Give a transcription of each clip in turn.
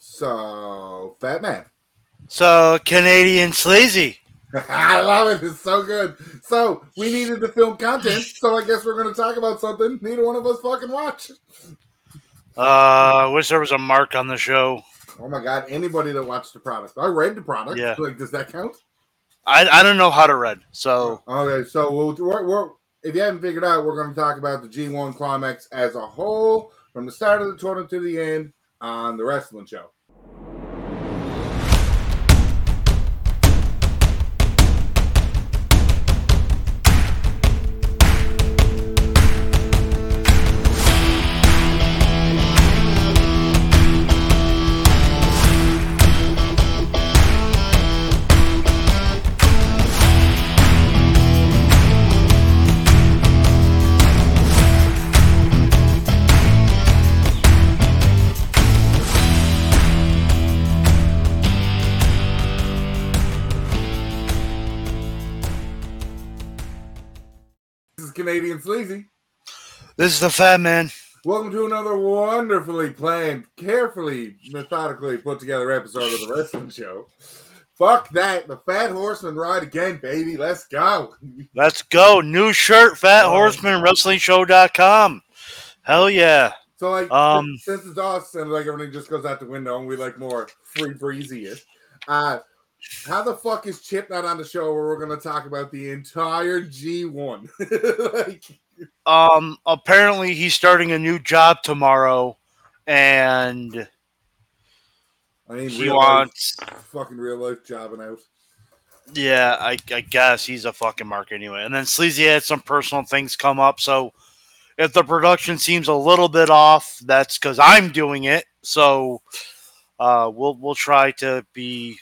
So, Fat Man. So, Canadian Sleazy. I love it. It's so good. So, we needed to film content, so I guess we're going to talk about something neither one of us fucking watch. I wish there was a Mark on the show. Oh, my God. Anybody that watched the product. I read the product. Yeah. Like, does that count? I don't know how to read, so. Okay, so we're if you haven't figured out, we're going to talk about the G1 Climax as a whole, from the start of the tournament to the end, on the wrestling show. Canadian Sleazy. This is the Fat Man. Welcome to another wonderfully planned, carefully, methodically put together episode of the wrestling show. Fuck that. The Fat Horseman ride again, baby. Let's go. Let's go. New shirt, Fat Horseman, WrestlingShow.com. Hell yeah. So, like, since it's us and, like, everything just goes out the window and we like more free breezy-ish, how the fuck is Chip not on the show where we're going to talk about the entire G1? Apparently he's starting a new job tomorrow, and he wants fucking real life jobbing out. Yeah, I guess he's a fucking mark anyway. And then Sleazy had some personal things come up, so if the production seems a little bit off, that's because I'm doing it. So we'll try to be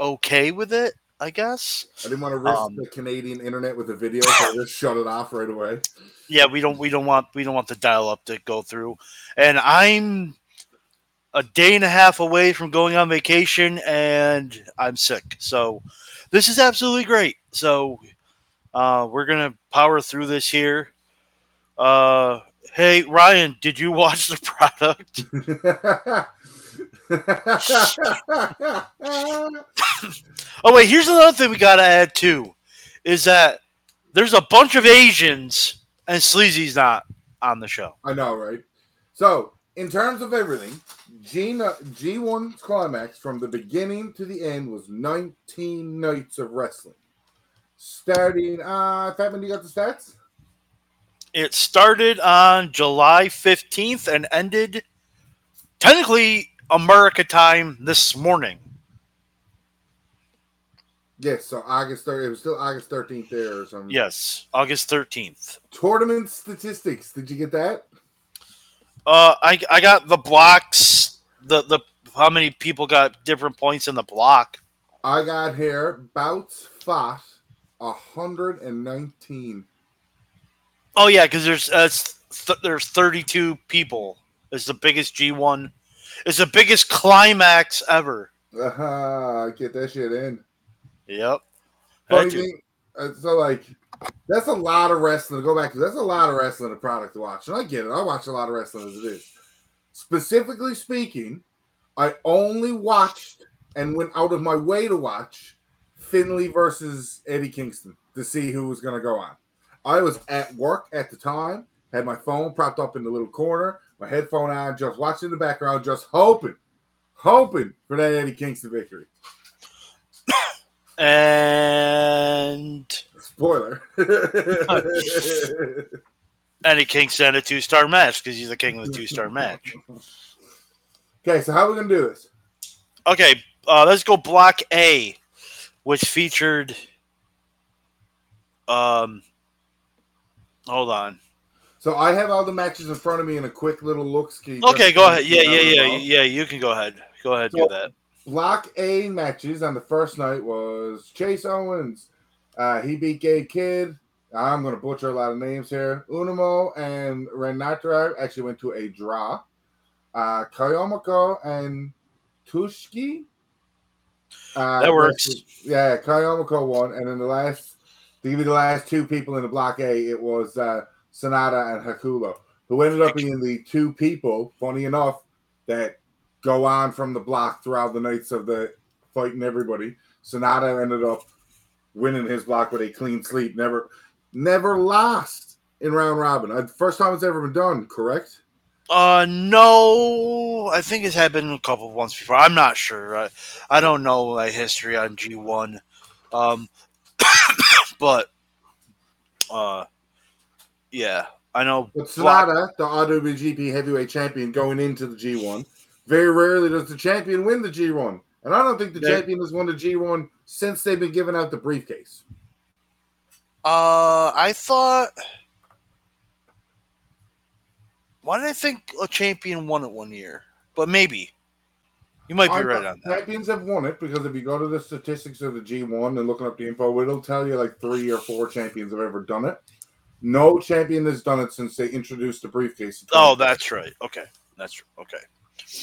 okay with it, I guess. I didn't want to risk the Canadian internet with a video, so I just shut it off right away. Yeah, we don't want the dial up to go through. And I'm a day and a half away from going on vacation, and I'm sick. So this is absolutely great. So we're gonna power through this here. Hey Ryan, did you watch the product? Oh wait, here's another thing we gotta add too, is that there's a bunch of Asians and Sleazy's not on the show. I know, right? So in terms of everything, G1's climax from the beginning to the end was 19 nights of wrestling. Starting Fatman, you got the stats? It started on July 15th and ended technically America time this morning. Yes, so August 30th. It was still August 13th there or something. Yes, August 13th. Tournament statistics. Did you get that? I got the blocks, the how many people got different points in the block. I got here bouts fought 119. Oh yeah, because there's 32 people. It's the biggest G1. It's the biggest climax ever. Get that shit in. Yep. So, like, that's a lot of wrestling to go back to. That's a lot of wrestling to product to watch. And I get it. I watch a lot of wrestling as it is. Specifically speaking, I only watched and went out of my way to watch Finlay versus Eddie Kingston to see who was going to go on. I was at work at the time, had my phone propped up in the little corner, my headphone on, just watching the background, just hoping for that Eddie Kingston victory. And spoiler. Eddie Kingston had a 2-star match because he's the king of the 2-star match. Okay, so how are we going to do this? Okay, let's go Block A, which featured... Hold on. So I have all the matches in front of me in a quick little look scheme. Okay, go ahead. Yeah. You can go ahead. Go ahead, so do that. Block A matches on the first night was Chase Owens. He beat Gabe Kidd. I'm going to butcher a lot of names here. Unamo and Renatra actually went to a draw. Kayomoko and Tushiki. That works. Yeah, Kayomoko won. And then the last two people in the Block A, it was... Sonata and Hakulo, who ended up being the two people, funny enough, that go on from the block throughout the nights of the fighting everybody. Sonata ended up winning his block with a clean sweep. Never lost in round robin. First time it's ever been done, correct? No, I think it's happened a couple of ones before. I'm not sure. I don't know my history on G1. Yeah, I know. But Sonata, the IWGP Heavyweight Champion, going into the G1, very rarely does the champion win the G1. And I don't think the champion has won the G1 since they've been giving out the briefcase. I thought... Why did I think a champion won it one year? But maybe. You might be right on that. Champions have won it because if you go to the statistics of the G1 and looking up the info, it'll tell you like 3 or 4 champions have ever done it. No champion has done it since they introduced the briefcase. Oh, that's right. Okay. That's true. Okay.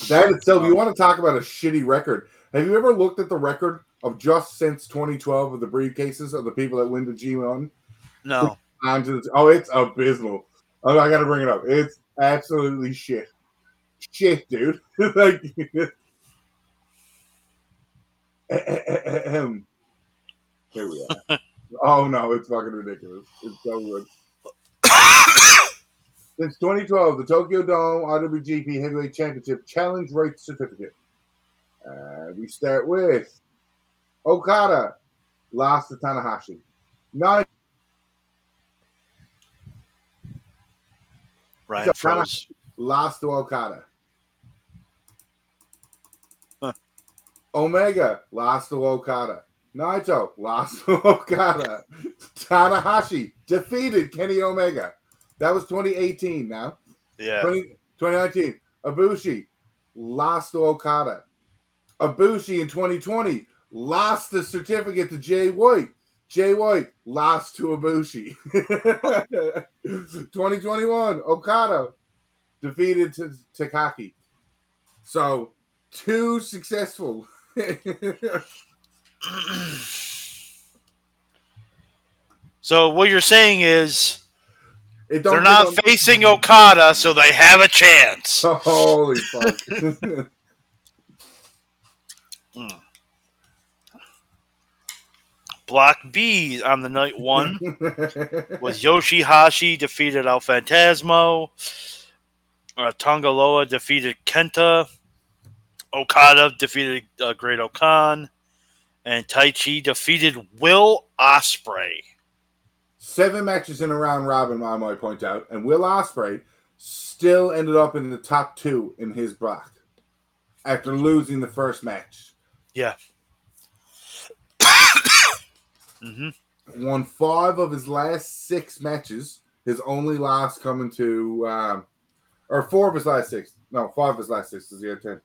That itself, you want to talk about a shitty record. Have you ever looked at the record of just since 2012 of the briefcases of the people that win the G1? No. Oh, it's abysmal. Oh, I got to bring it up. It's absolutely shit. Shit, dude. Like, here we are. Oh, no, it's fucking ridiculous. It's so good. Since 2012, the Tokyo Dome IWGP Heavyweight Championship Challenge Right Certificate. We start with Okada lost to Tanahashi. Tanahashi lost to Okada. Omega lost to Okada. Naito lost to Okada. Tanahashi defeated Kenny Omega. That was 2018 now. Yeah. 2019. Ibushi lost to Okada. Ibushi in 2020 lost the certificate to Jay White. Jay White lost to Ibushi. 2021, Okada defeated Takagi. So, 2 successful. So what you're saying is they're not facing Okada, so they have a chance. Oh, holy fuck. Block B on the night one was Yoshihashi defeated El Fantasmo. Tonga Loa defeated Kenta. Okada defeated Great Okan. And Taichi defeated Will Ospreay. 7 matches in a round robin, I might point out. And Will Ospreay still ended up in the top 2 in his block after losing the first match. Yeah. Mm-hmm. Won 5 of his last 6 matches. His only loss coming to... 5 of his last 6 is the other 10.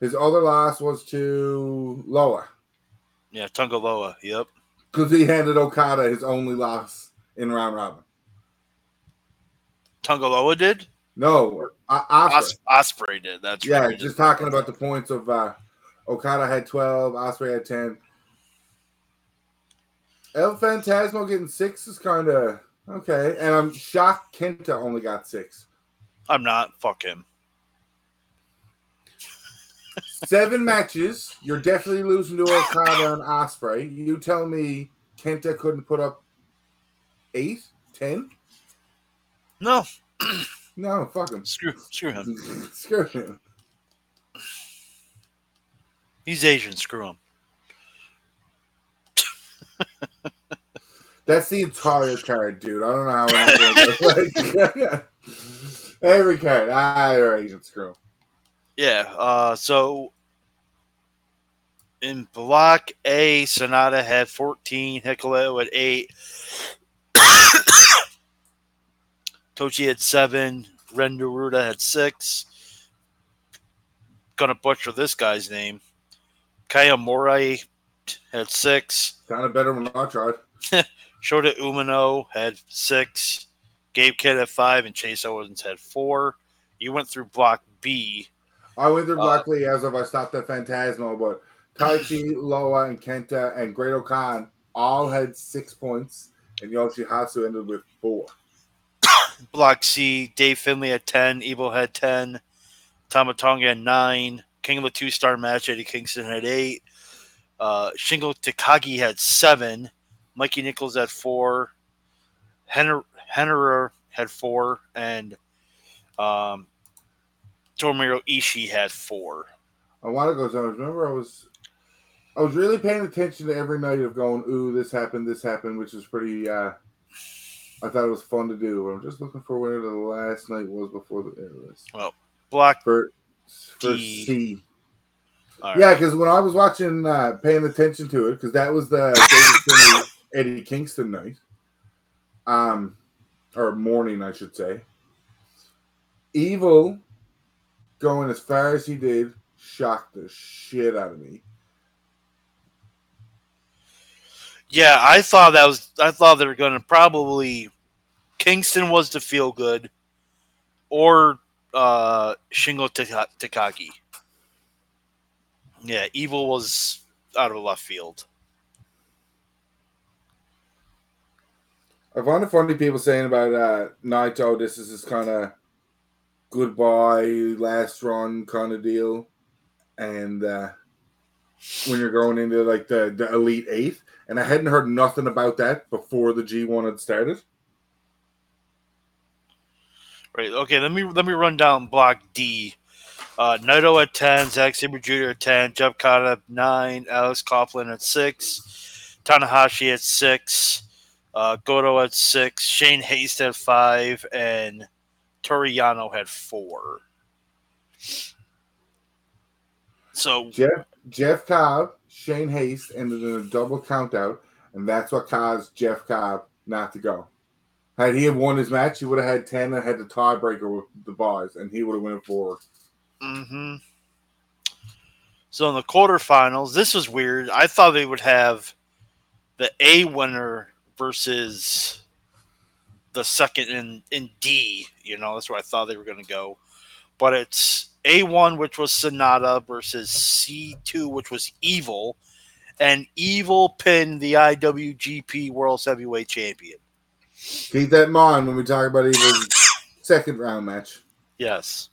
His other loss was to Loa. Yeah, Tonga Loa, yep. Because he handed Okada his only loss in round robin. Tonga Loa did? No, Ospreay. Ospreay did, that's right. Yeah, just talking about the points of Okada had 12, Ospreay had 10. El Fantasmo getting 6 is kind of okay. And I'm shocked Kenta only got 6. I'm not. Fuck him. 7 matches. You're definitely losing to Okada and Ospreay. You tell me Kenta couldn't put up 8, 10? No. No, fuck him. Screw him. Screw him. He's Asian. Screw him. That's the entire card, dude. I don't know how that works. Every card. They're Asian. Screw him. Yeah, so in Block A, Sonata had 14, Hikuleo had 8, Tochi had 7, Ren Naruda had 6. Gonna butcher this guy's name. Kaya Morai had 6. Kind of better when I tried. Shota Umino had 6. Gabe Kidd had 5, and Chase Owens had 4. You went through Block B. I went through Block B as if I stopped at Fantasmo, but Taichi, Loa, and Kenta, and Great Okan all had 6 points, and Yoshihashi ended with 4. Block C, Dave Finlay had 10, Evil had 10, Tama Tonga at 9. King of 2-star match, Eddie Kingston at 8. Shingo Takagi had 7. Mikey Nichols at 4. Hennerer had 4. And Tomohiro Ishii had 4. A while ago, I remember I was really paying attention to every night of going, ooh, this happened, which is pretty, I thought it was fun to do. I'm just looking for where the last night was before the airlist. Well, block for C. Right. Yeah, because when I was watching, paying attention to it, because that was the David Finlay, Eddie Kingston night, or morning, I should say. Evil, going as far as he did, shocked the shit out of me. Yeah, I thought they were going to probably Kingston was to feel good, or Shingo Takagi. Yeah, Evil was out of left field. I find it funny people saying about Naito. This is this kind of goodbye, last run kind of deal, and when you're going into like the Elite Eight. And I hadn't heard nothing about that before the G1 had started. Right. Okay. Let me run down Block D. Naito at 10, Zack Sabre Jr. at 10, Jeff Cobb at 9, Alex Coughlin at 6, Tanahashi at 6, Goto at 6, Shane Haste at 5, and Toriyano had 4. So Jeff Cobb. Shane Haste ended in a double countout, and that's what caused Jeff Cobb not to go. Had he have won his match, he would have had 10 and had the tiebreaker with the bars, and he would have went forward. Mm-hmm. So in the quarterfinals, this was weird. I thought they would have the A winner versus the second in D. You know, that's where I thought they were going to go. But it's A1, which was Sonata, versus C2, which was Evil, and Evil pinned the IWGP World Heavyweight Champion. Keep that in mind when we talk about Evil's second round match. Yes.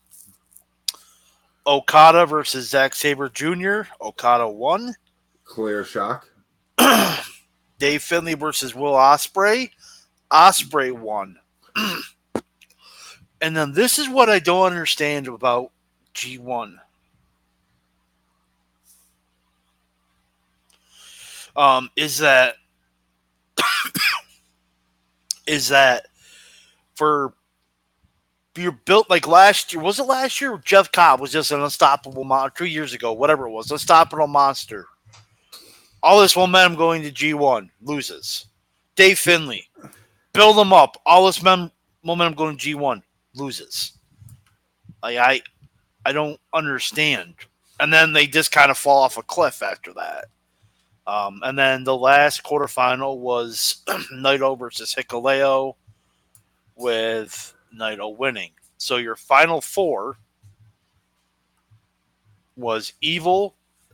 Okada versus Zack Sabre Jr. Okada won. Clear shock. Dave Finlay versus Will Ospreay. Ospreay won. And then this is what I don't understand about G1. Is that for you're built like last year? Was it last year? Jeff Cobb was just an unstoppable monster 2 years ago, whatever it was, unstoppable monster. All this momentum going to G1 loses. Dave Finlay, build him up. All this momentum going to G1 loses. I don't understand. And then they just kind of fall off a cliff after that. And then the last quarterfinal was Naito versus Hikuleo with Naito winning. So your final four was Evil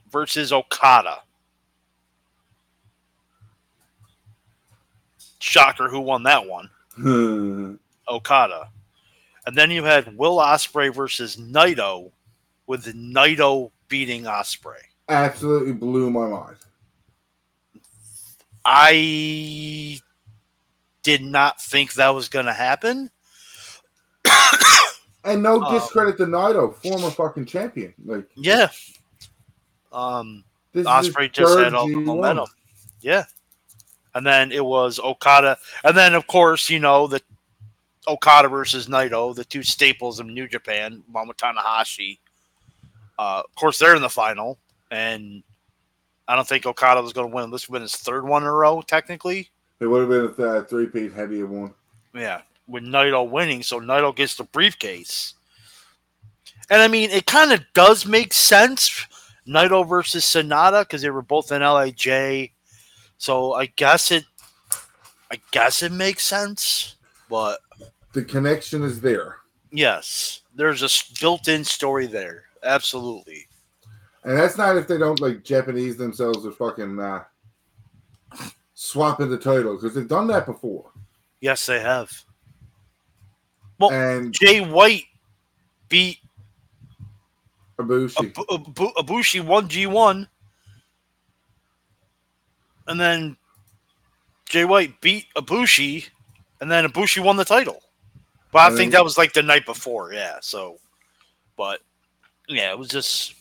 versus Okada. Shocker who won that one. Okada. And then you had Will Ospreay versus Naito, with Naito beating Ospreay. Absolutely blew my mind. I did not think that was going to happen. And no discredit to Naito, former fucking champion. Like, yeah. Ospreay just had all the momentum. Yeah. And then it was Okada. And then, of course, you know, the Okada versus Naito, the two staples of New Japan, along with Tanahashi. Of course, they're in the final, and I don't think Okada was going to win. This would have been his third one in a row, technically. It would have been a three-peat heavy one. Yeah, with Naito winning, so Naito gets the briefcase. And, I mean, it kind of does make sense, Naito versus Sonata, because they were both in LAJ. So I guess it makes sense, but the connection is there. Yes. There's a built-in story there. Absolutely. And that's not if they don't, like, Japanese themselves or fucking swapping the title, because they've done that before. Yes, they have. Well, Jay White beat Ibushi. Ibushi won G1. And then Jay White beat Ibushi. And then Ibushi won the title. But I think that was like the night before. Yeah. So, but yeah, it was just,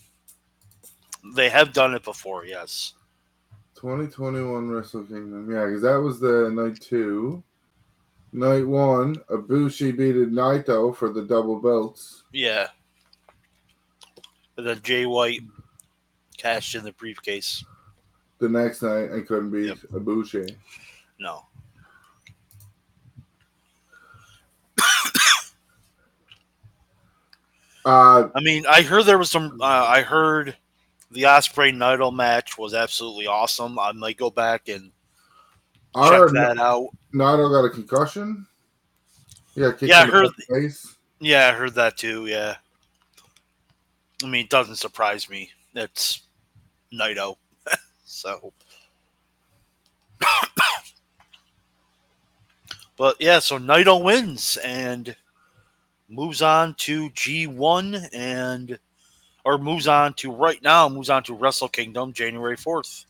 they have done it before. Yes. 2021 Wrestle Kingdom. Yeah. Because that was the night two. Night one, Ibushi beated Naito for the double belts. Yeah. And then Jay White cashed in the briefcase. The next night, and couldn't beat Ibushi. No. I mean, I heard there was some. I heard the Ospreay-Naito match was absolutely awesome. I might go back and check that out. Naito got a concussion. Yeah, I heard. Yeah, I heard that too. Yeah, I mean, it doesn't surprise me. It's Naito, so. But yeah, so Naito wins and moves on to G1 moves on to Wrestle Kingdom January 4th.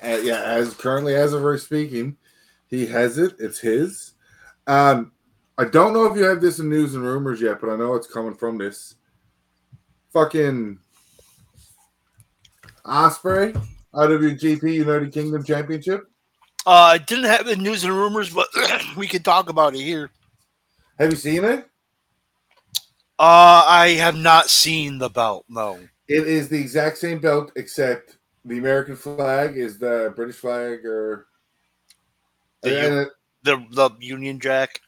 As of we're speaking, he has it. It's his. I don't know if you have this in news and rumors yet, but I know it's coming from this. Fucking Ospreay, IWGP United Kingdom Championship. I didn't have the news and rumors, but we could talk about it here. Have you seen it? I have not seen the belt, no. It is the exact same belt, except the American flag is the British flag, or the Union Jack.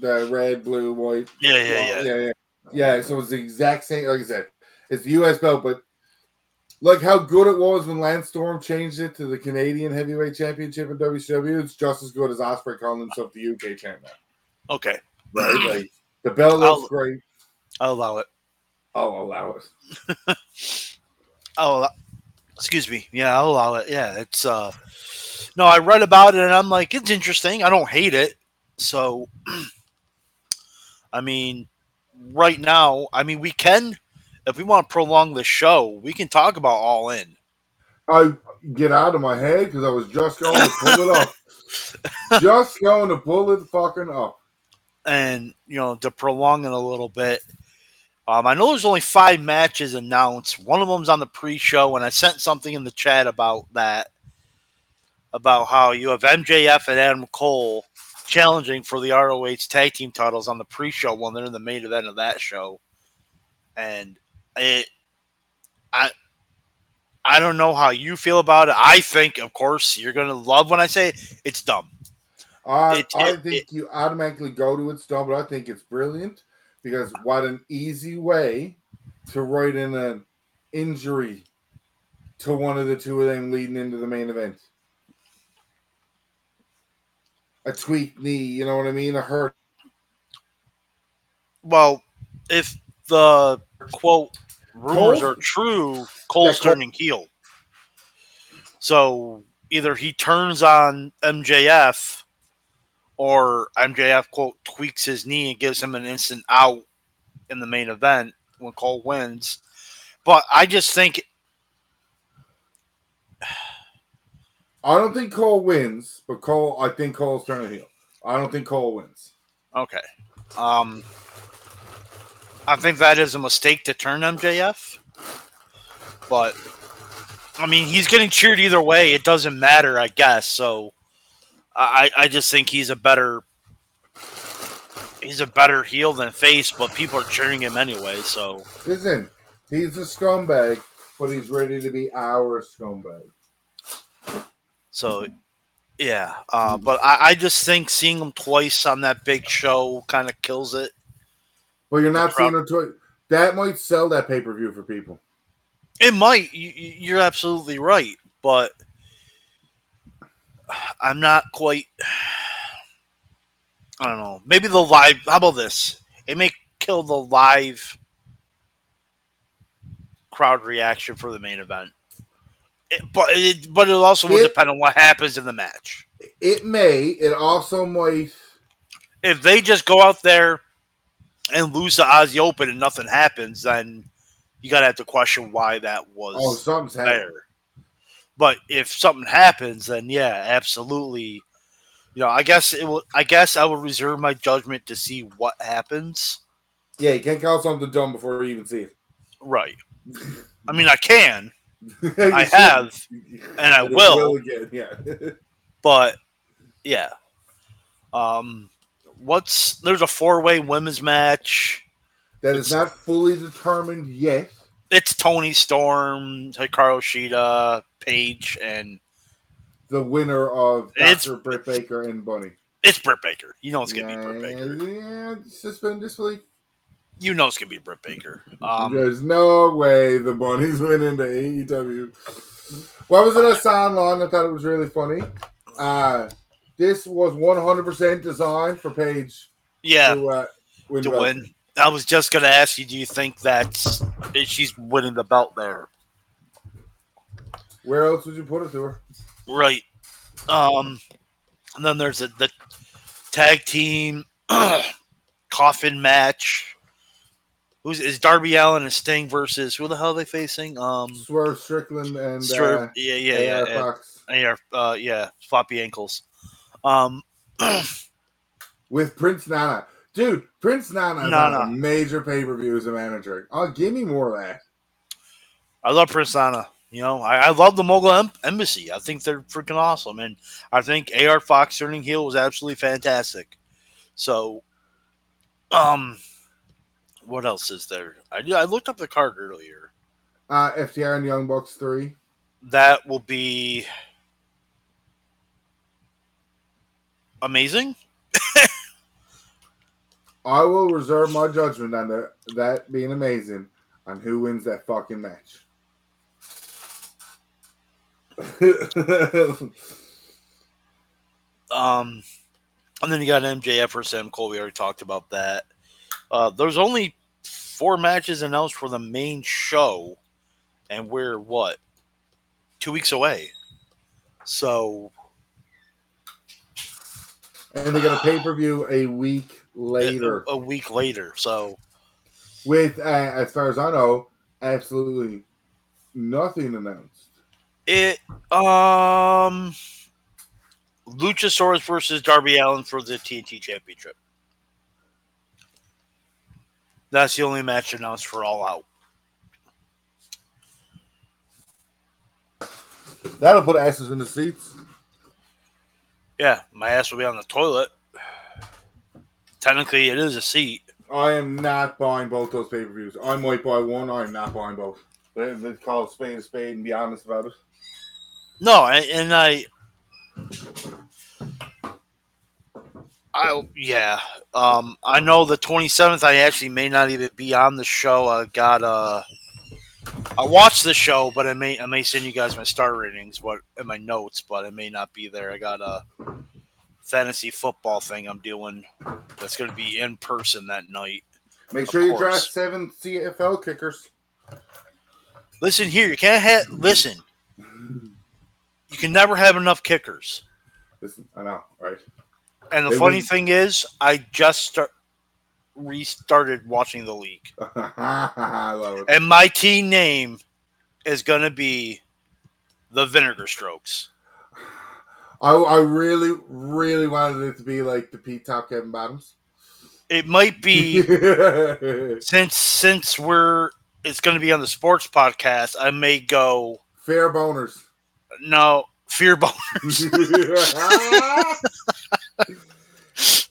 The red, blue, white. Yeah, so it's the exact same, like I said. It's the U.S. belt, but like how good it was when Lance Storm changed it to the Canadian Heavyweight Championship in WCW, it's just as good as Ospreay calling himself the UK champ now. Okay. Like, the belt looks great. I'll allow it. Excuse me. Yeah, I'll allow it. Yeah, it's no, I read about it and I'm like, it's interesting. I don't hate it. So, I mean, right now, I mean, we can, if we want to prolong the show, we can talk about All In. I get out of my head because I was just going to pull it up. Just going to pull it fucking up. And, you know, to prolong it a little bit. I know there's only 5 matches announced. One of them's on the pre-show, and I sent something in the chat about that, about how you have MJF and Adam Cole challenging for the ROH tag team titles on the pre-show when they're in the main event of that show. And I don't know how you feel about it. I think, of course, you're going to love when I say it's dumb. I think you automatically go to it's dumb, but I think it's brilliant. Because what an easy way to write in an injury to one of the two of them leading into the main event. A tweaked knee, you know what I mean? A hurt. Well, if the, quote, rumors are true, Cole's turning heel. So either he turns on MJF, or MJF, quote, tweaks his knee and gives him an instant out in the main event when Cole wins. But I just think... I don't think Cole wins, but I think Cole's turning heel. I don't think Cole wins. Okay. I think that is a mistake to turn MJF. But, I mean, he's getting cheered either way. It doesn't matter, I guess, so... I just think he's a better heel than face, but people are cheering him anyway. So listen, he's a scumbag, but he's ready to be our scumbag. So yeah, but I just think seeing him twice on that big show kind of kills it. Well, you're not seeing him twice. That might sell that pay-per-view for people. It might. You're absolutely right, but. I'm not quite. I don't know. Maybe the live. How about this? It may kill the live crowd reaction for the main event, but it also will depend on what happens in the match. It may. It also might. If they just go out there and lose the Aussie Open and nothing happens, then you got to have to question why that was there. Happened. But if something happens, then yeah, absolutely. You know, I guess it will. I guess I will reserve my judgment to see what happens. Yeah, you can't call something dumb before you even see it. Right. I mean, I can. I have, and I will. Again, yeah. But yeah, there's a 4-way women's match that is not fully determined yet. It's Toni Storm, Hikaru Shida, Paige, and the winner of Dr. Britt Baker and Bunny. It's Britt Baker. You know it's gonna be Britt Baker. Yeah, suspend this week. You know it's gonna be Britt Baker. There's no way the Bunnies went into AEW. Well, I was in a sideline. I thought it was really funny. This was 100% designed for Paige. Yeah, to win. I was just gonna ask you. Do you think she's winning the belt there? Where else would you put it to her? Right. And then there's the tag team coffin match. Is Darby Allin and Sting versus who the hell are they facing? Swerve Strickland and Fox. Floppy ankles. With Prince Nana, dude. Prince Nana's on a major pay-per-view as a manager. Oh, give me more of that. I love Prince Nana. You know, I love the Mogul Embassy. I think they're freaking awesome. And I think AR Fox turning heel was absolutely fantastic. So, what else is there? I looked up the card earlier. FTR and Young Bucks 3. That will be amazing. I will reserve my judgment on that being amazing on who wins that fucking match. And then you got MJF or Sam Cole. We already talked about that. There's only 4 matches announced for the main show, and we're 2 weeks away. So, and they got a pay-per-view a week later. So, with as far as I know, absolutely nothing announced. It Luchasaurus versus Darby Allin for the TNT Championship. That's the only match announced for All Out. That'll put asses in the seats. Yeah, my ass will be on the toilet. Technically, it is a seat. I am not buying both those pay-per-views. I might buy one. I am not buying both. Let's call a spade and be honest about it. No, and I know the 27th. I actually may not even be on the show. I watched the show, but I may send you guys my star ratings, and my notes, but I may not be there. I got a fantasy football thing I'm doing that's going to be in person that night. Make sure you draft 7 CFL kickers. Listen here, you can't have. Listen, you can never have enough kickers. Listen, I know, right? And the funny thing is, I just restarted watching the league. I love it. And my team name is going to be the Vinegar Strokes. I really, really wanted it to be like the Pete Top Kevin Bottoms. It might be since we're. It's going to be on the sports podcast. I may go fair boners. No, fear boners.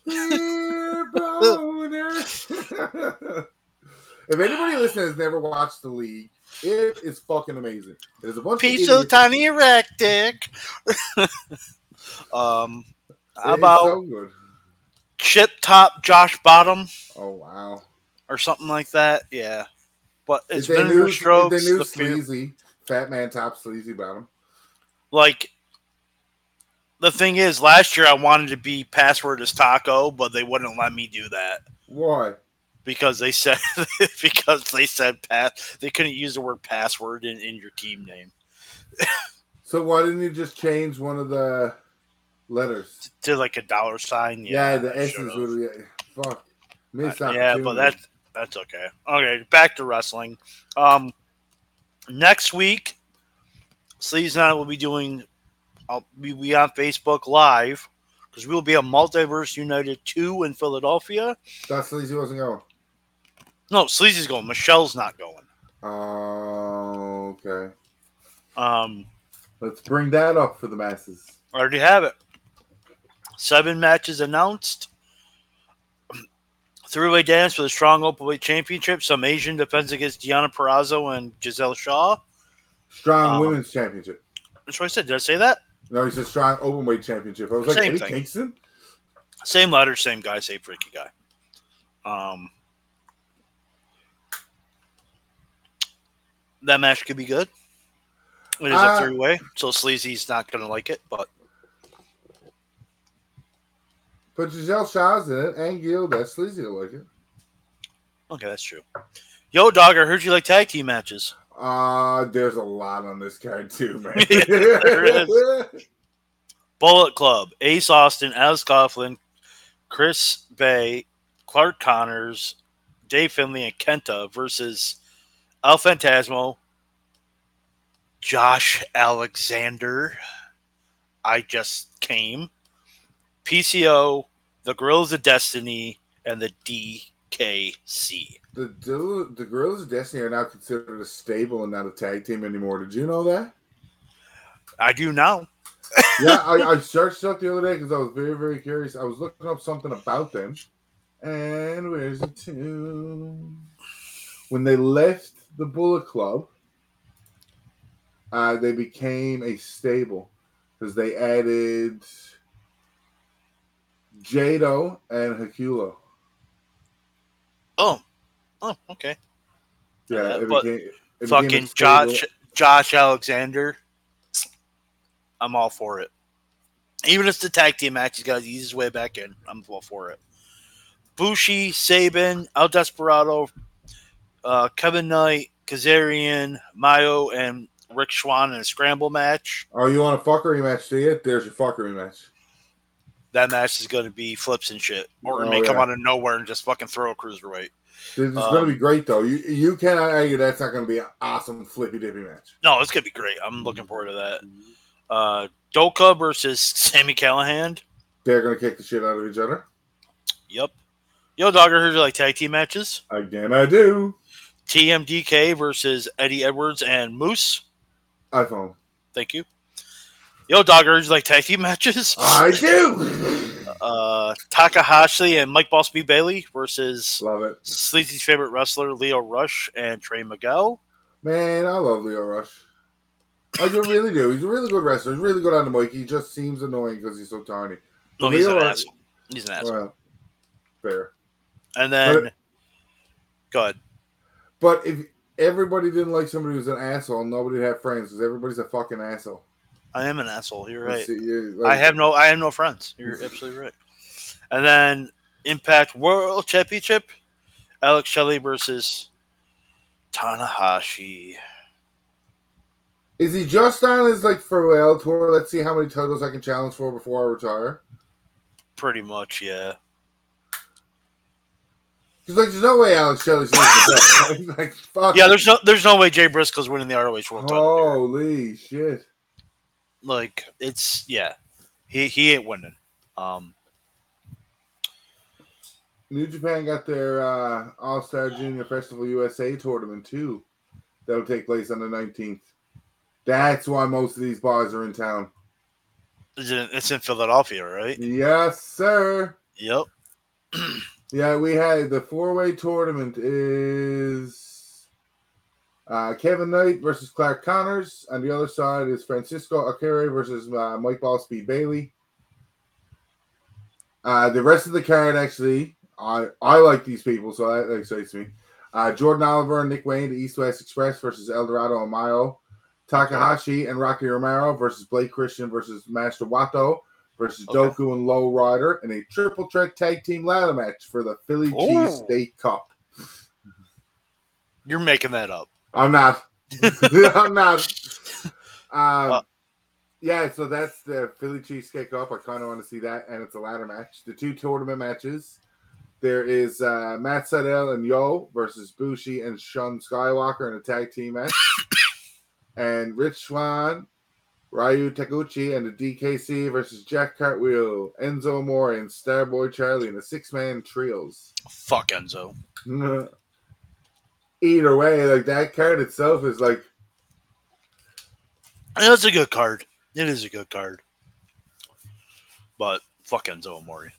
Fear boners. If anybody listening has never watched the league, it is fucking amazing. It is a bunch piece of tiny erratic. How about so Chip Top Josh Bottom? Oh wow, or something like that. Yeah. But it's Vinegar Strokes. The new sleazy fat man top, sleazy bottom. Like the thing is, last year I wanted to be password is taco, but they wouldn't let me do that. Why? Because they said they couldn't use the word password in your team name. So why didn't you just change one of the letters to like a dollar sign? Yeah, the S is really fuck. Missed opportunity. Yeah, but that's. That's okay. Okay, back to wrestling. Next week, Sleaze and I will be doing, we'll be on Facebook Live, because we'll be at Multiverse United 2 in Philadelphia. That Sleazy wasn't going. No, Sleazy's going. Michelle's not going. Oh, okay. Let's bring that up for the masses. I already have it. 7 matches announced. 3-way dance for the Strong Openweight Championship. Some Asian defense against Deanna Purrazzo and Giselle Shaw. Strong Women's Championship. That's what I said. Did I say that? No, he said Strong Openweight Championship. I was same like, hey, Kingston? Same letter, same guy, same freaky guy. That match could be good. It is a 3-way, so Sleazy's not going to like it, but... But Giselle Shaw's in it, and Gil, that's Sleazy to like it. Okay, that's true. Yo, dog, I heard you like tag team matches. There's a lot on this card, too, man. Yeah, there is. Bullet Club, Ace Austin, Alex Coughlin, Chris Bay, Clark Connors, Dave Finlay, and Kenta versus El Fantasmo, Josh Alexander, I Just Came, PCO, the Guerrillas of Destiny, and the DKC. The Guerrillas of Destiny are now considered a stable and not a tag team anymore. Did you know that? I do now. Yeah, I searched up the other day because I was very, very curious. I was looking up something about them. And where's it to? When they left the Bullet Club, they became a stable because they added Jado and Hakulo. Oh, okay. Yeah, it fucking Josh Alexander. I'm all for it. Even if it's the tag team match, he's got the easiest way back in. I'm all for it. Bushi, Sabin, El Desperado, Kevin Knight, Kazarian, Mayo, and Rick Schwan in a scramble match. Oh, you want a fuckery match, do you? There's your fuckery match. That match is going to be flips and shit. Orton may come out of nowhere and just fucking throw a cruiserweight. It's going to be great, though. You cannot argue that's not going to be an awesome flippy-dippy match. No, it's going to be great. I'm looking forward to that. Doka versus Sami Callihan. They're going to kick the shit out of each other. Yep. Yo, Dogger, here's your like tag team matches. Again, I do. TMDK versus Eddie Edwards and Moose. iPhone. Thank you. Yo, Dogger, here's your like tag team matches. I do. Takahashi and Mike Boss B. Bailey versus Sleazy's favorite wrestler, Leo Rush and Trey Miguel. Man, I love Leo Rush. I really do. He's a really good wrestler. He's really good on the mic. He just seems annoying because he's so tiny. No, he's an asshole. He's an asshole. Well, fair. And then, go ahead. But if everybody didn't like somebody who's an asshole, nobody'd have friends because everybody's a fucking asshole. I am an asshole. You're right. I have no friends. You're absolutely right. And then Impact World Championship, Alex Shelley versus Tanahashi. Is he just on his like farewell tour? Let's see how many titles I can challenge for before I retire. Pretty much, yeah. Because like, there's no way Alex Shelley's winning the belt. Like, fuck. Yeah, there's no way Jay Briscoe's winning the ROH World Title. Holy shit! Like it's he ain't winning. New Japan got their All Star Junior Festival USA tournament too. That'll take place on the 19th. That's why most of these bars are in town. It's in Philadelphia, right? Yes, sir. Yep. Yeah, we had the 4-way tournament is Kevin Knight versus Clark Connors. On the other side is Francisco Akere versus Mike Ballsby Bailey. The rest of the card, actually, I like these people, so that excites me. Jordan Oliver and Nick Wayne, the East-West Express versus El Dorado and Mayo. Takahashi and Rocky Romero versus Blake Christian versus Master Wato versus Doku and Low Rider in a triple threat tag team ladder match for the Philly Cheesesteak Cup. You're making that up. I'm not. I'm not. Yeah, so that's the Philly Cheesesteak Cup. I kind of want to see that, and it's a ladder match. The two tournament matches There is Matt Sydal and Yo versus Bushi and Shun Skywalker in a tag team match. And Rich Swann, Ryu Taguchi, and the DKC versus Jack Cartwheel, Enzo Amore, and Starboy Charlie in a six-man trios. Fuck Enzo. Either way, like, that card itself is like... That's a good card. It is a good card. But fuck Enzo Amore.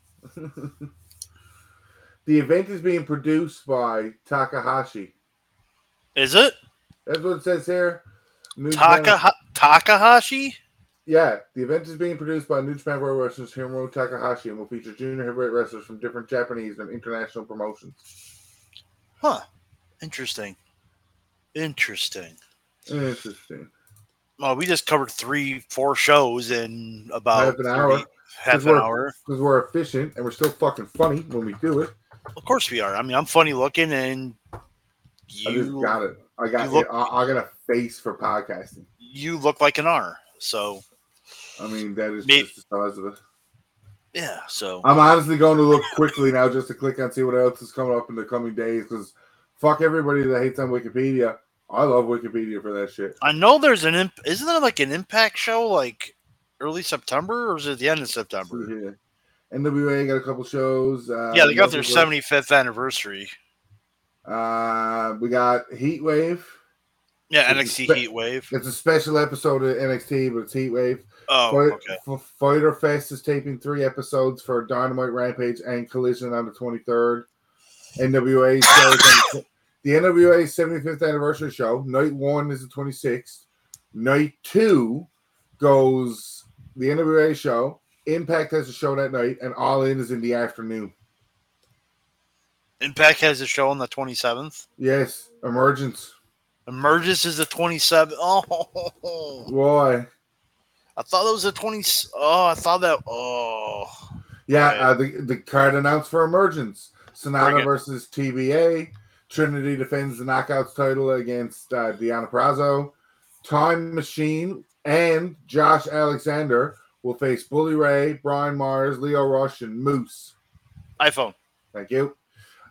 The event is being produced by Takahashi. Is it? That's what it says here. Takahashi? Yeah. The event is being produced by New Japan Pro Wrestling Hiromu Takahashi and will feature junior heavyweight wrestlers from different Japanese and international promotions. Huh. Interesting. Well, we just covered 4 shows in about half an hour. Because we're efficient and we're still fucking funny when we do it. Of course we are. I mean, I'm funny looking, and you... I just got it. I got a face for podcasting. You look like an R, so... I mean, that is just the size of it. Yeah, so... I'm honestly going to look quickly now just to click on see what else is coming up in the coming days, because fuck everybody that hates on Wikipedia. I love Wikipedia for that shit. I know there's an... Isn't there like an Impact show, like... early September, or is it the end of September? Yeah. NWA got a couple shows. Yeah, they got their 75th anniversary. We got Heatwave. Yeah, NXT Heatwave. It's a special episode of NXT, but it's Heatwave. Oh, okay. Fighter Fest is taping 3 episodes for Dynamite, Rampage, and Collision on the 23rd. NWA shows. The NWA 75th anniversary show. Night 1 is the 26th. Night 2 goes... The NWA show, Impact has a show that night, and All In is in the afternoon. Impact has a show on the 27th? Yes, Emergence. Emergence is the 27th. Oh. Boy. I thought it was the 20th. Oh, I thought that. Oh. Yeah, right. The card announced for Emergence. Sonata versus TBA. Trinity defends the Knockouts title against Deanna Purrazzo. Time Machine and Josh Alexander will face Bully Ray, Brian Myers, Leo Rush, and Moose. iPhone. Thank you.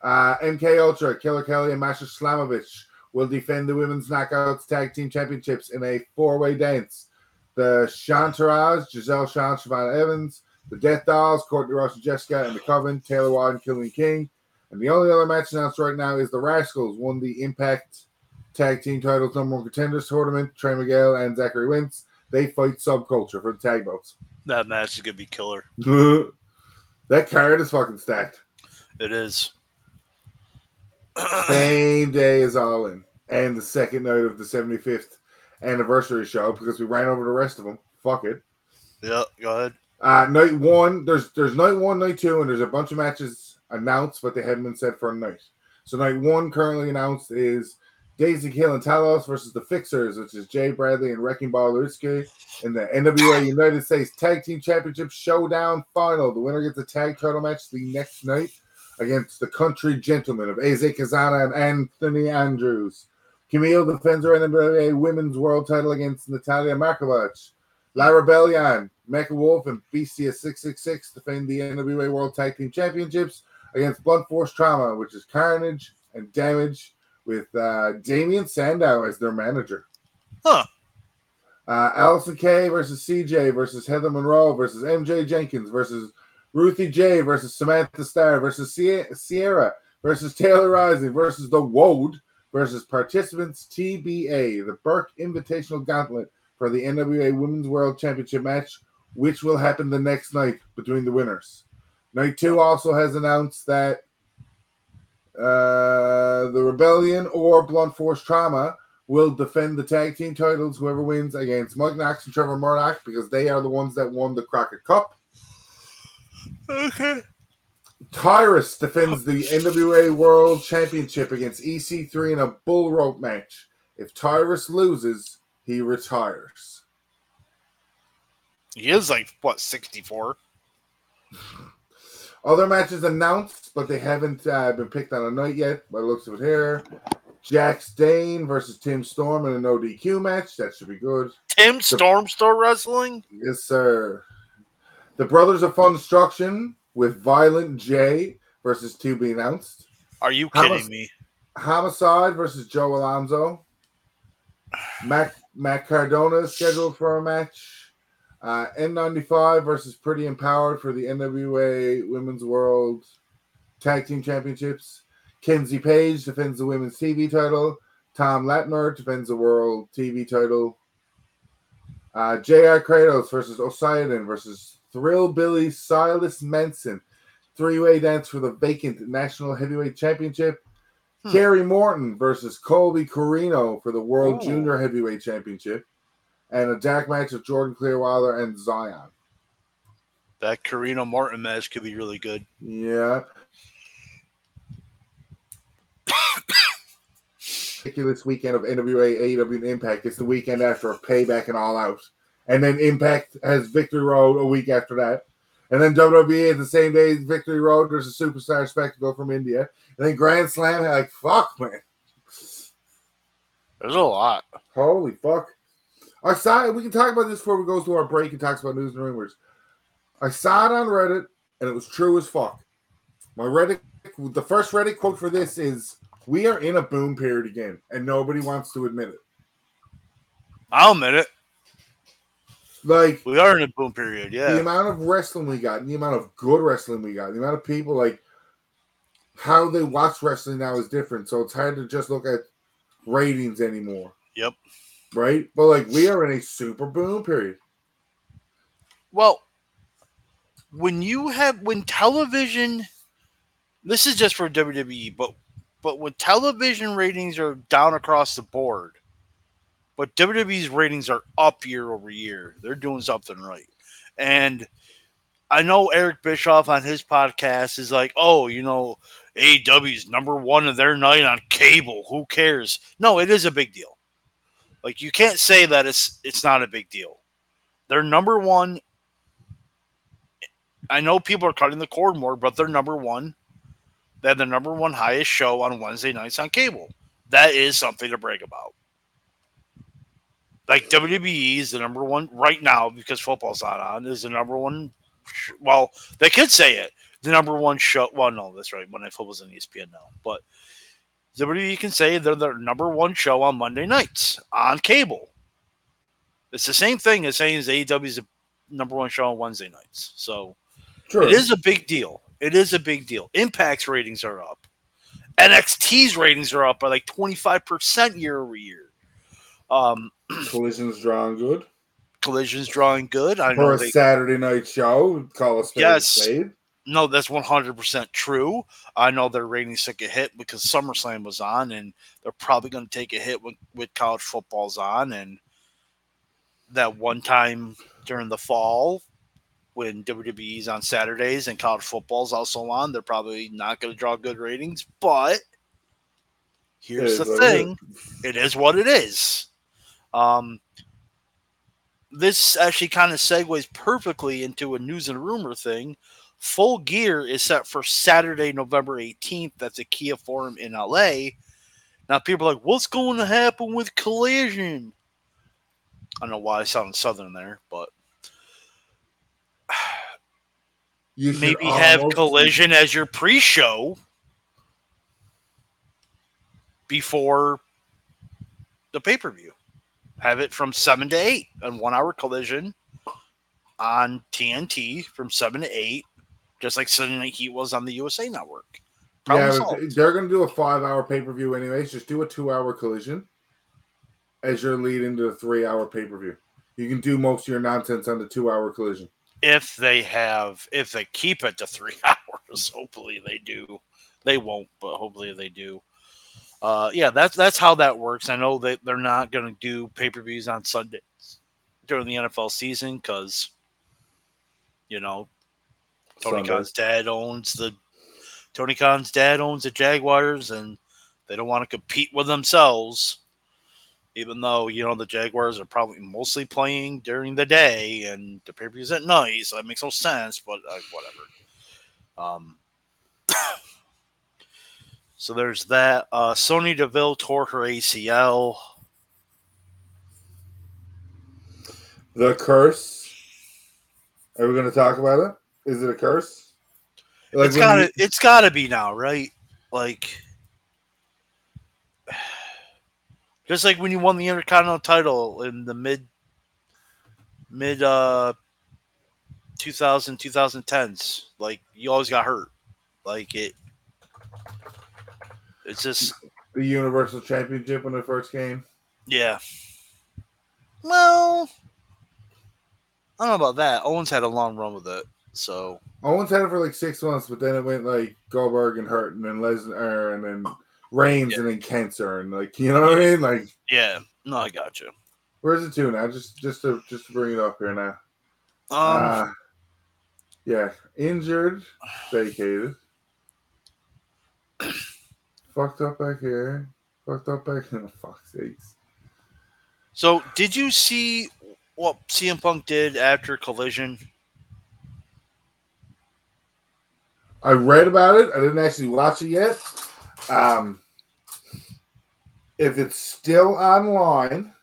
MK Ultra, Killer Kelly, and Masha Slamovich will defend the Women's Knockouts Tag Team Championships in a 4-way dance. The Shantaraj, Giselle Shaw, Shavonna Evans, the Death Dolls, Courtney Rush and Jessica, and the Coven, Taylor Wilde and Killian King. And the only other match announced right now is the Rascals won the Impact Tag Team Titles #1 Contenders Tournament. Trey Miguel and Zachary Wentz. They fight Subculture for the tag belts. That match is going to be killer. That card is fucking stacked. It is. Same day as All In. And the second night of the 75th anniversary show, because we ran over the rest of them. Fuck it. Yeah, go ahead. Night 1. There's night 1, night 2, and there's a bunch of matches announced, but they haven't been set for a night. So night 1 currently announced is Daisy Hill and Talos versus the Fixers, which is Jay Bradley and Wrecking Ball Lutsky in the NWA United States Tag Team Championship Showdown Final. The winner gets a tag title match the next night against the Country Gentlemen of Aze Kazana and Anthony Andrews. Camille defends her NWA Women's World title against Natalia Markovich. La Rebellion, Mecha Wolf, and Beastia 666 defend the NWA World Tag Team Championships against Blunt Force Trauma, which is Carnage and Damage, with Damian Sandow as their manager. Huh. Allison Kay versus CJ versus Heather Monroe versus MJ Jenkins versus Ruthie J versus Samantha Starr versus Sierra versus Taylor Rising versus The Woad versus participants TBA, the Burke Invitational Gauntlet for the NWA Women's World Championship match, which will happen the next night between the winners. Night 2 also has announced that the Rebellion or Blunt Force Trauma will defend the tag team titles, whoever wins, against Mike Knox and Trevor Murdoch, because they are the ones that won the Crockett Cup. Okay. Tyrus defends the NWA World Championship against EC3 in a bull rope match. If Tyrus loses, he retires. He is like, what, 64? Other matches announced, but they haven't been picked on a night yet, by the looks of it here. Jax Dane versus Tim Storm in an ODQ match. That should be good. Tim Storm still wrestling? Yes, sir. The Brothers of Funstruction with Violent J versus to be announced. Are you kidding me? Homicide versus Joe Alonzo. Matt Cardona is scheduled for a match. N95 versus Pretty Empowered for the NWA Women's World Tag Team Championships. Kenzie Page defends the Women's TV title. Tom Latimer defends the World TV title. J.R. Kratos versus Poseidon versus Thrillbilly Silas Manson. Three-way dance for the vacant National Heavyweight Championship. Kerry Morton versus Colby Corino for the World Junior Heavyweight Championship. And a jack match of Jordan Clearwilder and Zion. That Corino-Morton match could be really good. Yeah. Ridiculous weekend of NWA, AEW, and Impact. It's the weekend after a Payback and All Out. And then Impact has Victory Road a week after that. And then WWE is the same day as Victory Road. There's a Superstar Spectacle from India. And then Grand Slam. Like, fuck, man. There's a lot. Holy fuck. Aside, we can talk about this before we go to our break and talk about news and rumors. I saw it on Reddit, and it was true as fuck. My Reddit, the first Reddit quote for this is, "We are in a boom period again, and nobody wants to admit it." I'll admit it. Like, we are in a boom period, yeah. The amount of wrestling we got, and the amount of good wrestling we got, the amount of people, like, how they watch wrestling now is different, so it's hard to just look at ratings anymore. Yep. Right? But, like, we are in a super boom period. Well, when television, this is just for WWE, but when television ratings are down across the board, but WWE's ratings are up year over year. They're doing something right. And I know Eric Bischoff on his podcast is like, oh, you know, AEW's number one of their night on cable. Who cares? No, it is a big deal. Like, you can't say that it's not a big deal. They're number one. I know people are cutting the cord more, but they're number one. They're the number one highest show on Wednesday nights on cable. That is something to brag about. Like, WWE is the number one right now because football's not on. Is the number one. Well, they could say it. The number one show. Well, no, that's right. Monday Night Football's on ESPN now, but WWE can say they're their number one show on Monday nights on cable. It's the same thing as saying AEW's the number one show on Wednesday nights. So true. It is a big deal. It is a big deal. Impact's ratings are up. NXT's ratings are up by like 25% year over year. Collision's drawing good. I know for a Saturday night show, call us. Yes. No, that's 100% true. I know their ratings took a hit because SummerSlam was on, and they're probably going to take a hit with college football's on. And that one time during the fall when WWE's on Saturdays and college football's also on, they're probably not going to draw good ratings. But here's the thing. It is what it is. This actually kind of segues perfectly into a news and rumor thing. Full Gear is set for Saturday, November 18th. That's a Kia Forum in LA. Now people are like, what's going to happen with Collision? I don't know why I sound southern there, but you maybe have Collision as your pre-show before the pay-per-view. Have it from 7 to 8, on 1 hour Collision on TNT from 7 to 8, just like Sunday Night Heat was on the USA Network. They're going to do a 5 hour pay-per-view anyways. Just do a 2 hour Collision as your lead into a 3 hour pay-per-view. You can do most of your nonsense on the 2 hour Collision. If they keep it to 3 hours, hopefully they do. They won't, but hopefully they do. Yeah, that's how that works. I know that they're not going to do pay-per-views on Sundays during the NFL season because, you know, Tony Khan's dad owns the Jaguars, and they don't want to compete with themselves, even though, you know, the Jaguars are probably mostly playing during the day and the pay-per-view's at night, so that makes no sense, but whatever. So there's that. Sony Deville tore her ACL. The curse. Are we going to talk about it? Is it a curse? Like it's gotta be now, right? Like, just like when you won the Intercontinental title in the mid 2010s, like you always got hurt. Like it's just the Universal Championship when it first came. Yeah. Well, I don't know about that. Owens had a long run with it, so Owens had it for like 6 months, but then it went like Goldberg and Hurt, and then Lesnar, and then Reigns, yeah, and then Cancer, and like, you know what I mean? Like, yeah, no, I got you. Where's the two now? Just to bring it up here now. Yeah, injured, vacated, fucked up back here. Fuck's sakes. So, did you see what CM Punk did after Collision? I read about it. I didn't actually watch it yet. If it's still online,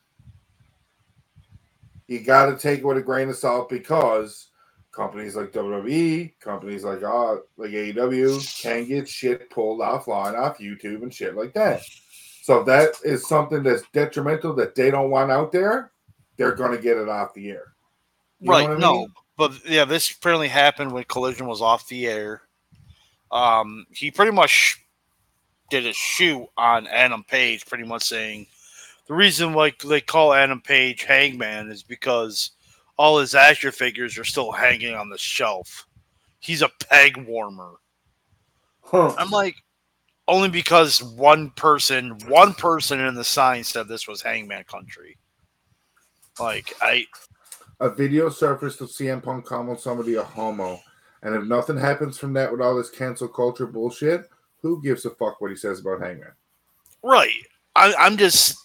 you got to take it with a grain of salt, because companies like WWE, companies like AEW can get shit pulled offline, off YouTube and shit like that. So if that is something that's detrimental that they don't want out there, they're going to get it off the air. You right, know what I mean? No. But, yeah, this apparently happened when Collision was off the air. He pretty much did a shoot on Adam Page, pretty much saying, the reason like they call Adam Page Hangman is because all his action figures are still hanging on the shelf. He's a peg warmer. Huh. I'm like, only because one person in the sign said this was Hangman Country. Like, a video surfaced of CM Punk calling somebody a homo. And if nothing happens from that with all this cancel culture bullshit, who gives a fuck what he says about Hangman? Right. I'm just...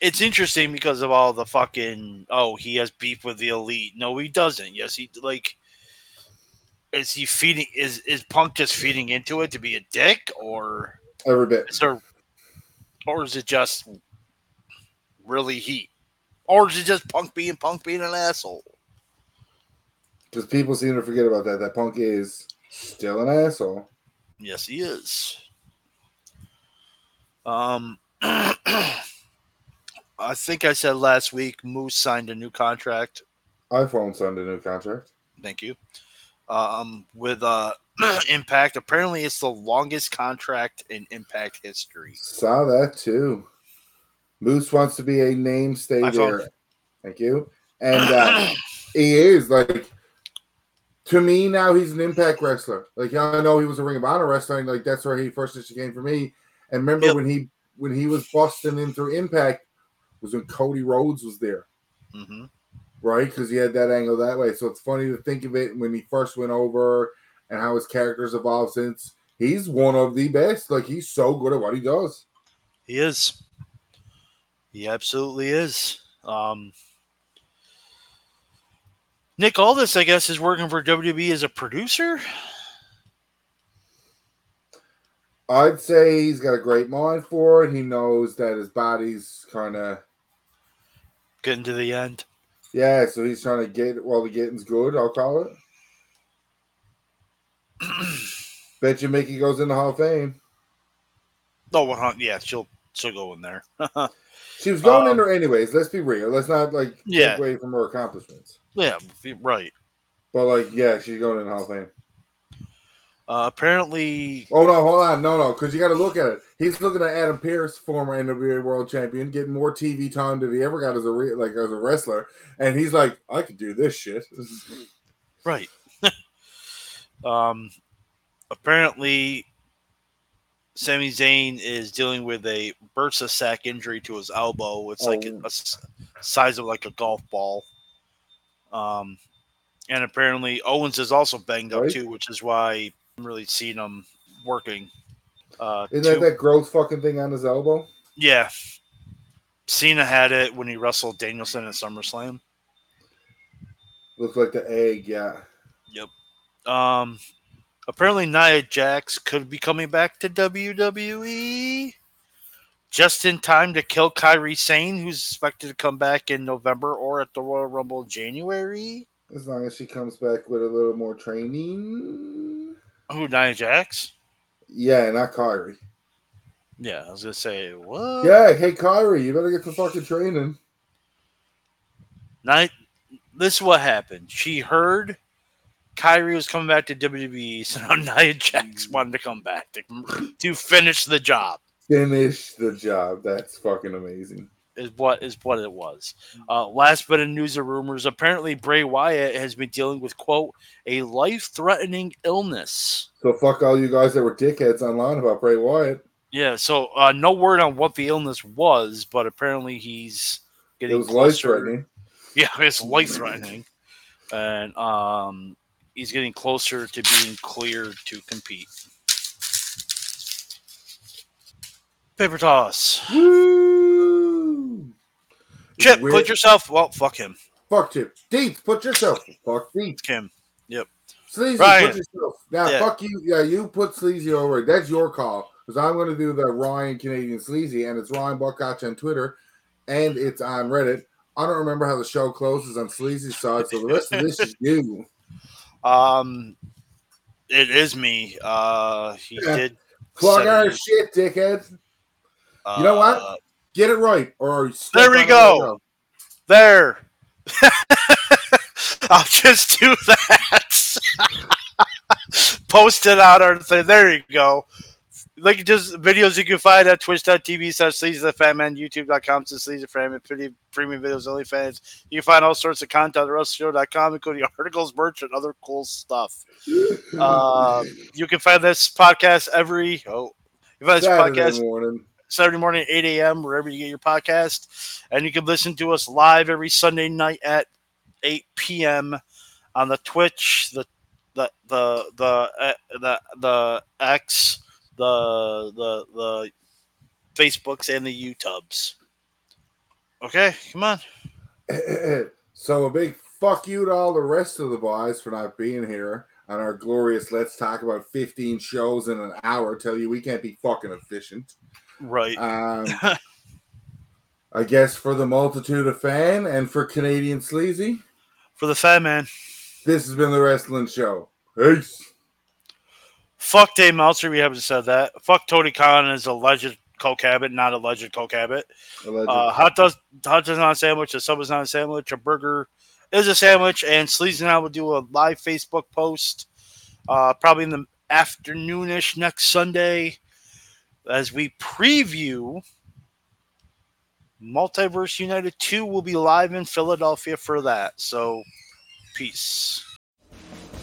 It's interesting because of all the fucking, oh, he has beef with the Elite. No, he doesn't. Yes, he, like... Is he feeding... Is Punk just feeding into it to be a dick? Or... Every bit. Or is it just really heat? Or is it just Punk being an asshole? Because people seem to forget about that. That Punk is still an asshole. Yes, he is. I think I said last week, Moose signed a new contract. iPhone signed a new contract. Thank you. With Impact. Apparently, it's the longest contract in Impact history. Saw that, too. Moose wants to be a name stayer. Thank you. And he is, like, to me now, he's an Impact wrestler. Like, I know he was a Ring of Honor wrestler. Like, that's where he first initially came for me. And remember, yep, when he was busting in through Impact was when Cody Rhodes was there. Mm-hmm. Right? Because he had that angle that way. So it's funny to think of it when he first went over and how his character's evolved since. He's one of the best. Like, he's so good at what he does. He is. He absolutely is. Nick Aldis, I guess, is working for WWE as a producer. I'd say he's got a great mind for it. He knows that his body's kind of getting to the end. Yeah, so he's trying to get it while the getting's good, I'll call it. Bet you Mickey goes in the Hall of Fame. Oh, yeah, she'll go in there. She was going in there anyways. Let's be real. Let's not take away from her accomplishments. Yeah, right. But she's going in the Hall of Fame. Apparently. Oh no, hold on, no, because you got to look at it. He's looking at Adam Pearce, former NWA World Champion, getting more TV time than he ever got as a as a wrestler, and he's like, I could do this shit. Right. Apparently. Sami Zayn is dealing with a bursa sac injury to his elbow. It's a size of like a golf ball. And apparently Owens is also banged up too, which is why I'm really seeing him working. Isn't that gross fucking thing on his elbow? Yeah. Cena had it when he wrestled Danielson at SummerSlam. Looks like the egg, yeah. Yep. Apparently, Nia Jax could be coming back to WWE just in time to kill Kairi Sane, who's expected to come back in November or at the Royal Rumble in January. As long as she comes back with a little more training. Oh, Nia Jax? Yeah, not Kairi. Yeah, I was going to say, what? Yeah, hey, Kairi, you better get to fucking training. This is what happened. She heard Kairi was coming back to WWE, so now Nia Jax wanted to come back to finish the job. Finish the job. That's fucking amazing. Is what it was. Last bit of news or rumors. Apparently, Bray Wyatt has been dealing with, quote, a life-threatening illness. So fuck all you guys that were dickheads online about Bray Wyatt. Yeah, so no word on what the illness was, but apparently he's getting life-threatening. Yeah, it's life-threatening. And he's getting closer to being cleared to compete. Paper toss. Woo! Chip, put yourself. Well, fuck him. Fuck Chip. Deep, put yourself. Fuck Deep. Kim. Yep. Sleazy, Ryan. Put yourself. Now, yeah. Fuck you. Yeah, you put Sleazy over. That's your call. Because I'm going to do the Ryan Canadian Sleazy, and it's Ryan Buckotch on Twitter, and it's on Reddit. I don't remember how the show closes on Sleazy's side, so the rest of this is you. It is me. He did. Plug our shit, dickhead. You know what? Get it right. Or there we go. There. I'll just do that. Post it out on the thing. There you go. Like just videos you can find at twitch.tv/sleazythefatman, youtube.com/sleazythefatman, premium videos, OnlyFans. You can find all sorts of content at wrestleshow.com, including articles, merch, and other cool stuff. You can find this podcast Saturday morning at 8 a.m., wherever you get your podcast. And you can listen to us live every Sunday night at 8 p.m. on the Twitch, the X, the Facebooks, and the YouTubes. Okay, come on. So a big fuck you to all the rest of the boys for not being here on our glorious Let's Talk About 15 shows in an hour. Tell you we can't be fucking efficient. Right. I guess for the multitude of fan and for Canadian Sleazy. For the fan man. This has been the Wrestling Show. Peace. Fuck Dave Meltzer. We haven't said that. Fuck Tony Khan is alleged coke habit, not alleged coke habit. Alleged. Hot does not a sandwich. A sub is not a sandwich. A burger is a sandwich. And Sleazy and I will do a live Facebook post probably in the afternoonish next Sunday as we preview Multiverse United 2. Will be live in Philadelphia for that. So, peace.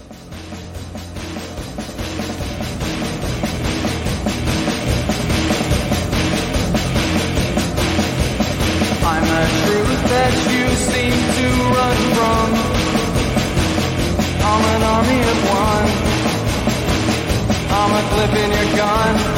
I'm a truth that you seem to run from. I'm an army of one. I'm a clip in your gun.